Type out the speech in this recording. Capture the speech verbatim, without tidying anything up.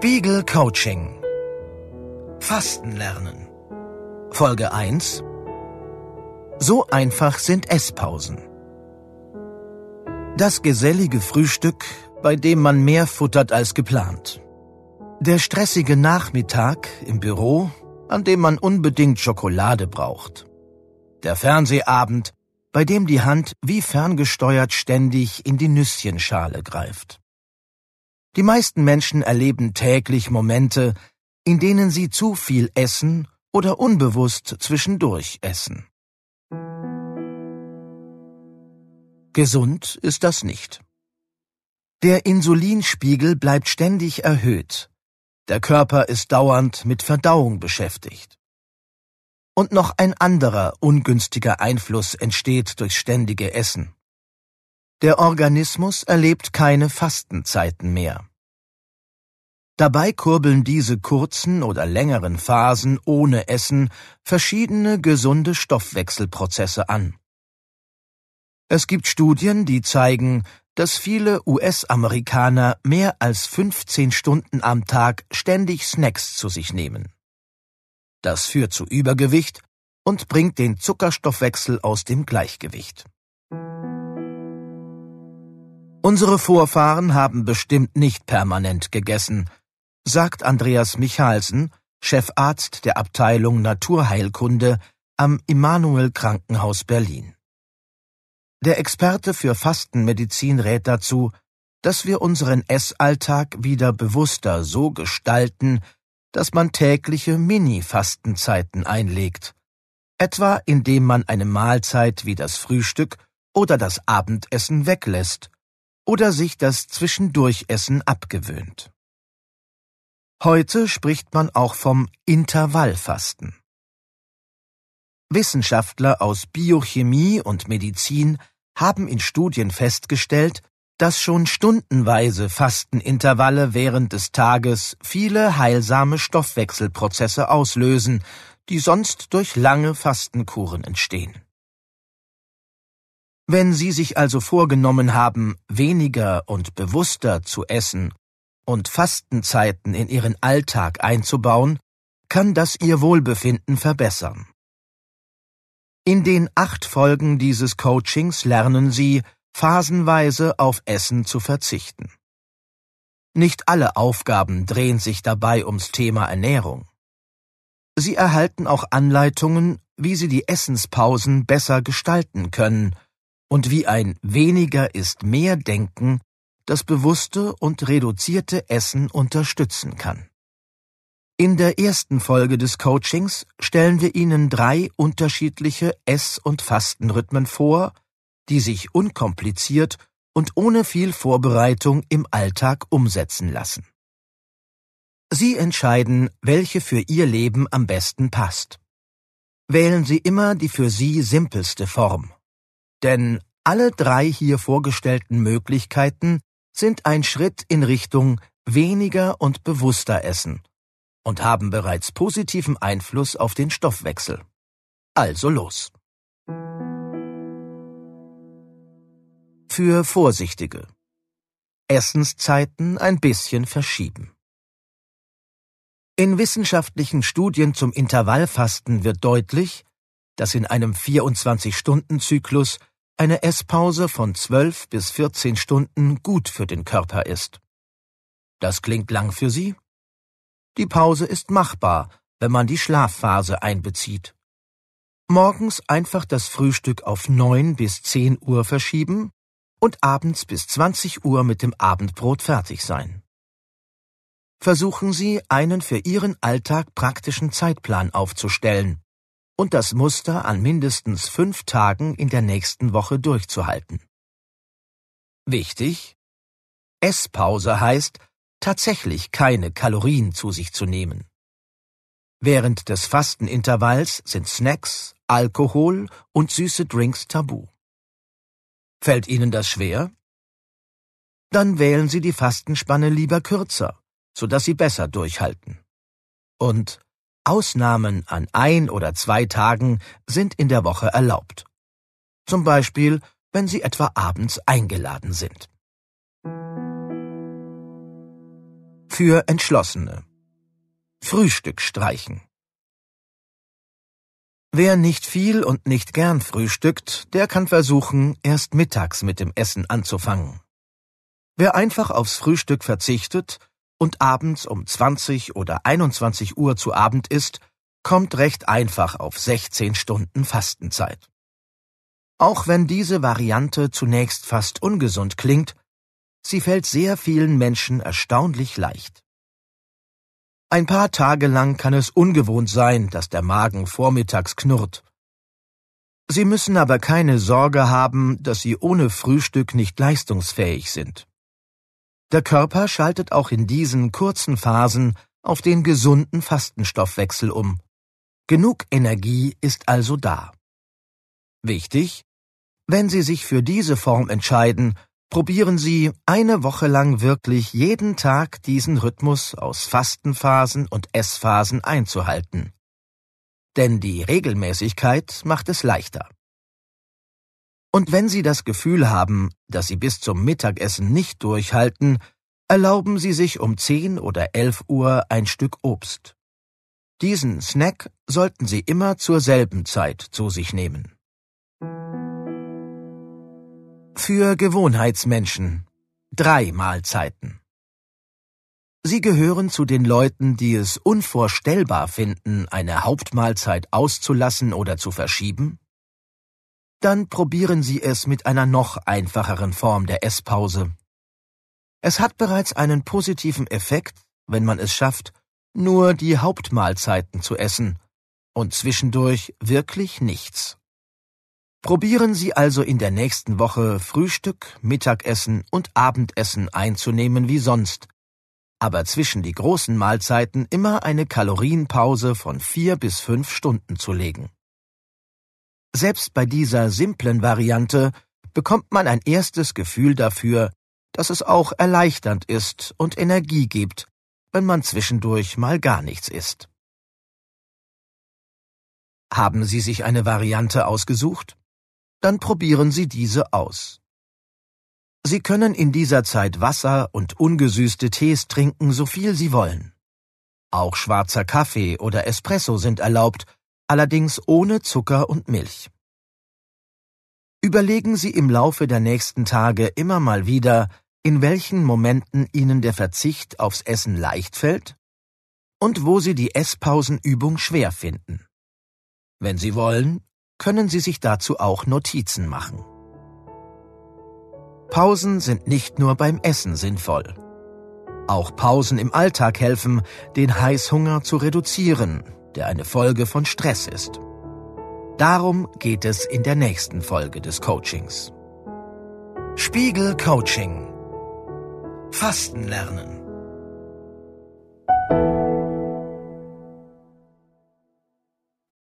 Spiegel-Coaching. Fasten lernen. Folge eins. So einfach sind Esspausen. Das gesellige Frühstück, bei dem man mehr futtert als geplant. Der stressige Nachmittag im Büro, an dem man unbedingt Schokolade braucht. Der Fernsehabend, bei dem die Hand wie ferngesteuert ständig in die Nüsschenschale greift. Die meisten Menschen erleben täglich Momente, in denen sie zu viel essen oder unbewusst zwischendurch essen. Gesund ist das nicht. Der Insulinspiegel bleibt ständig erhöht. Der Körper ist dauernd mit Verdauung beschäftigt. Und noch ein anderer ungünstiger Einfluss entsteht durch ständige Essen. Der Organismus erlebt keine Fastenzeiten mehr. Dabei kurbeln diese kurzen oder längeren Phasen ohne Essen verschiedene gesunde Stoffwechselprozesse an. Es gibt Studien, die zeigen, dass viele U S-Amerikaner mehr als fünfzehn Stunden am Tag ständig Snacks zu sich nehmen. Das führt zu Übergewicht und bringt den Zuckerstoffwechsel aus dem Gleichgewicht. Unsere Vorfahren haben bestimmt nicht permanent gegessen, sagt Andreas Michalsen, Chefarzt der Abteilung Naturheilkunde am Immanuel-Krankenhaus Berlin. Der Experte für Fastenmedizin rät dazu, dass wir unseren Essalltag wieder bewusster so gestalten, dass man tägliche Mini-Fastenzeiten einlegt, etwa indem man eine Mahlzeit wie das Frühstück oder das Abendessen weglässt oder sich das Zwischendurchessen abgewöhnt. Heute spricht man auch vom Intervallfasten. Wissenschaftler aus Biochemie und Medizin haben in Studien festgestellt, dass schon stundenweise Fastenintervalle während des Tages viele heilsame Stoffwechselprozesse auslösen, die sonst durch lange Fastenkuren entstehen. Wenn Sie sich also vorgenommen haben, weniger und bewusster zu essen und Fastenzeiten in Ihren Alltag einzubauen, kann das Ihr Wohlbefinden verbessern. In den acht Folgen dieses Coachings lernen Sie, phasenweise auf Essen zu verzichten. Nicht alle Aufgaben drehen sich dabei ums Thema Ernährung. Sie erhalten auch Anleitungen, wie Sie die Essenspausen besser gestalten können und wie ein weniger ist mehr Denken das bewusste und reduzierte Essen unterstützen kann. In der ersten Folge des Coachings stellen wir Ihnen drei unterschiedliche Ess- und Fastenrhythmen vor, die sich unkompliziert und ohne viel Vorbereitung im Alltag umsetzen lassen. Sie entscheiden, welche für Ihr Leben am besten passt. Wählen Sie immer die für Sie simpelste Form, denn alle drei hier vorgestellten Möglichkeiten sind ein Schritt in Richtung weniger und bewusster Essen und haben bereits positiven Einfluss auf den Stoffwechsel. Also los! Für Vorsichtige. Essenszeiten ein bisschen verschieben. In wissenschaftlichen Studien zum Intervallfasten wird deutlich, dass in einem vierundzwanzig-Stunden-Zyklus eine Esspause von zwölf bis vierzehn Stunden gut für den Körper ist. Das klingt lang für Sie? Die Pause ist machbar, wenn man die Schlafphase einbezieht. Morgens einfach das Frühstück auf neun bis zehn Uhr verschieben und abends bis zwanzig Uhr mit dem Abendbrot fertig sein. Versuchen Sie, einen für Ihren Alltag praktischen Zeitplan aufzustellen und das Muster an mindestens fünf Tagen in der nächsten Woche durchzuhalten. Wichtig: Esspause heißt, tatsächlich keine Kalorien zu sich zu nehmen. Während des Fastenintervalls sind Snacks, Alkohol und süße Drinks tabu. Fällt Ihnen das schwer? Dann wählen Sie die Fastenspanne lieber kürzer, sodass Sie besser durchhalten. Und Ausnahmen an ein oder zwei Tagen sind in der Woche erlaubt. Zum Beispiel, wenn Sie etwa abends eingeladen sind. für Entschlossene. Frühstück streichen. Wer nicht viel und nicht gern frühstückt, der kann versuchen, erst mittags mit dem Essen anzufangen. Wer einfach aufs Frühstück verzichtet und abends um zwanzig oder einundzwanzig Uhr zu Abend isst, kommt recht einfach auf sechzehn Stunden Fastenzeit. Auch wenn diese Variante zunächst fast ungesund klingt, sie fällt sehr vielen Menschen erstaunlich leicht. Ein paar Tage lang kann es ungewohnt sein, dass der Magen vormittags knurrt. Sie müssen aber keine Sorge haben, dass Sie ohne Frühstück nicht leistungsfähig sind. Der Körper schaltet auch in diesen kurzen Phasen auf den gesunden Fastenstoffwechsel um. Genug Energie ist also da. Wichtig: Wenn Sie sich für diese Form entscheiden, probieren Sie eine Woche lang wirklich jeden Tag diesen Rhythmus aus Fastenphasen und Essphasen einzuhalten. Denn die Regelmäßigkeit macht es leichter. Und wenn Sie das Gefühl haben, dass Sie bis zum Mittagessen nicht durchhalten, erlauben Sie sich um zehn oder elf Uhr ein Stück Obst. Diesen Snack sollten Sie immer zur selben Zeit zu sich nehmen. Für Gewohnheitsmenschen. Drei Mahlzeiten. Sie gehören zu den Leuten, die es unvorstellbar finden, eine Hauptmahlzeit auszulassen oder zu verschieben? Dann probieren Sie es mit einer noch einfacheren Form der Esspause. Es hat bereits einen positiven Effekt, wenn man es schafft, nur die Hauptmahlzeiten zu essen und zwischendurch wirklich nichts. Probieren Sie also in der nächsten Woche Frühstück, Mittagessen und Abendessen einzunehmen wie sonst, aber zwischen die großen Mahlzeiten immer eine Kalorienpause von vier bis fünf Stunden zu legen. Selbst bei dieser simplen Variante bekommt man ein erstes Gefühl dafür, dass es auch erleichternd ist und Energie gibt, wenn man zwischendurch mal gar nichts isst. Haben Sie sich eine Variante ausgesucht? Dann probieren Sie diese aus. Sie können in dieser Zeit Wasser und ungesüßte Tees trinken, so viel Sie wollen. Auch schwarzer Kaffee oder Espresso sind erlaubt, allerdings ohne Zucker und Milch. Überlegen Sie im Laufe der nächsten Tage immer mal wieder, in welchen Momenten Ihnen der Verzicht aufs Essen leicht fällt und wo Sie die Esspausenübung schwer finden. Wenn Sie wollen, können Sie sich dazu auch Notizen machen. Pausen sind nicht nur beim Essen sinnvoll. Auch Pausen im Alltag helfen, den Heißhunger zu reduzieren, der eine Folge von Stress ist. Darum geht es in der nächsten Folge des Coachings. Spiegel-Coaching. Fasten lernen.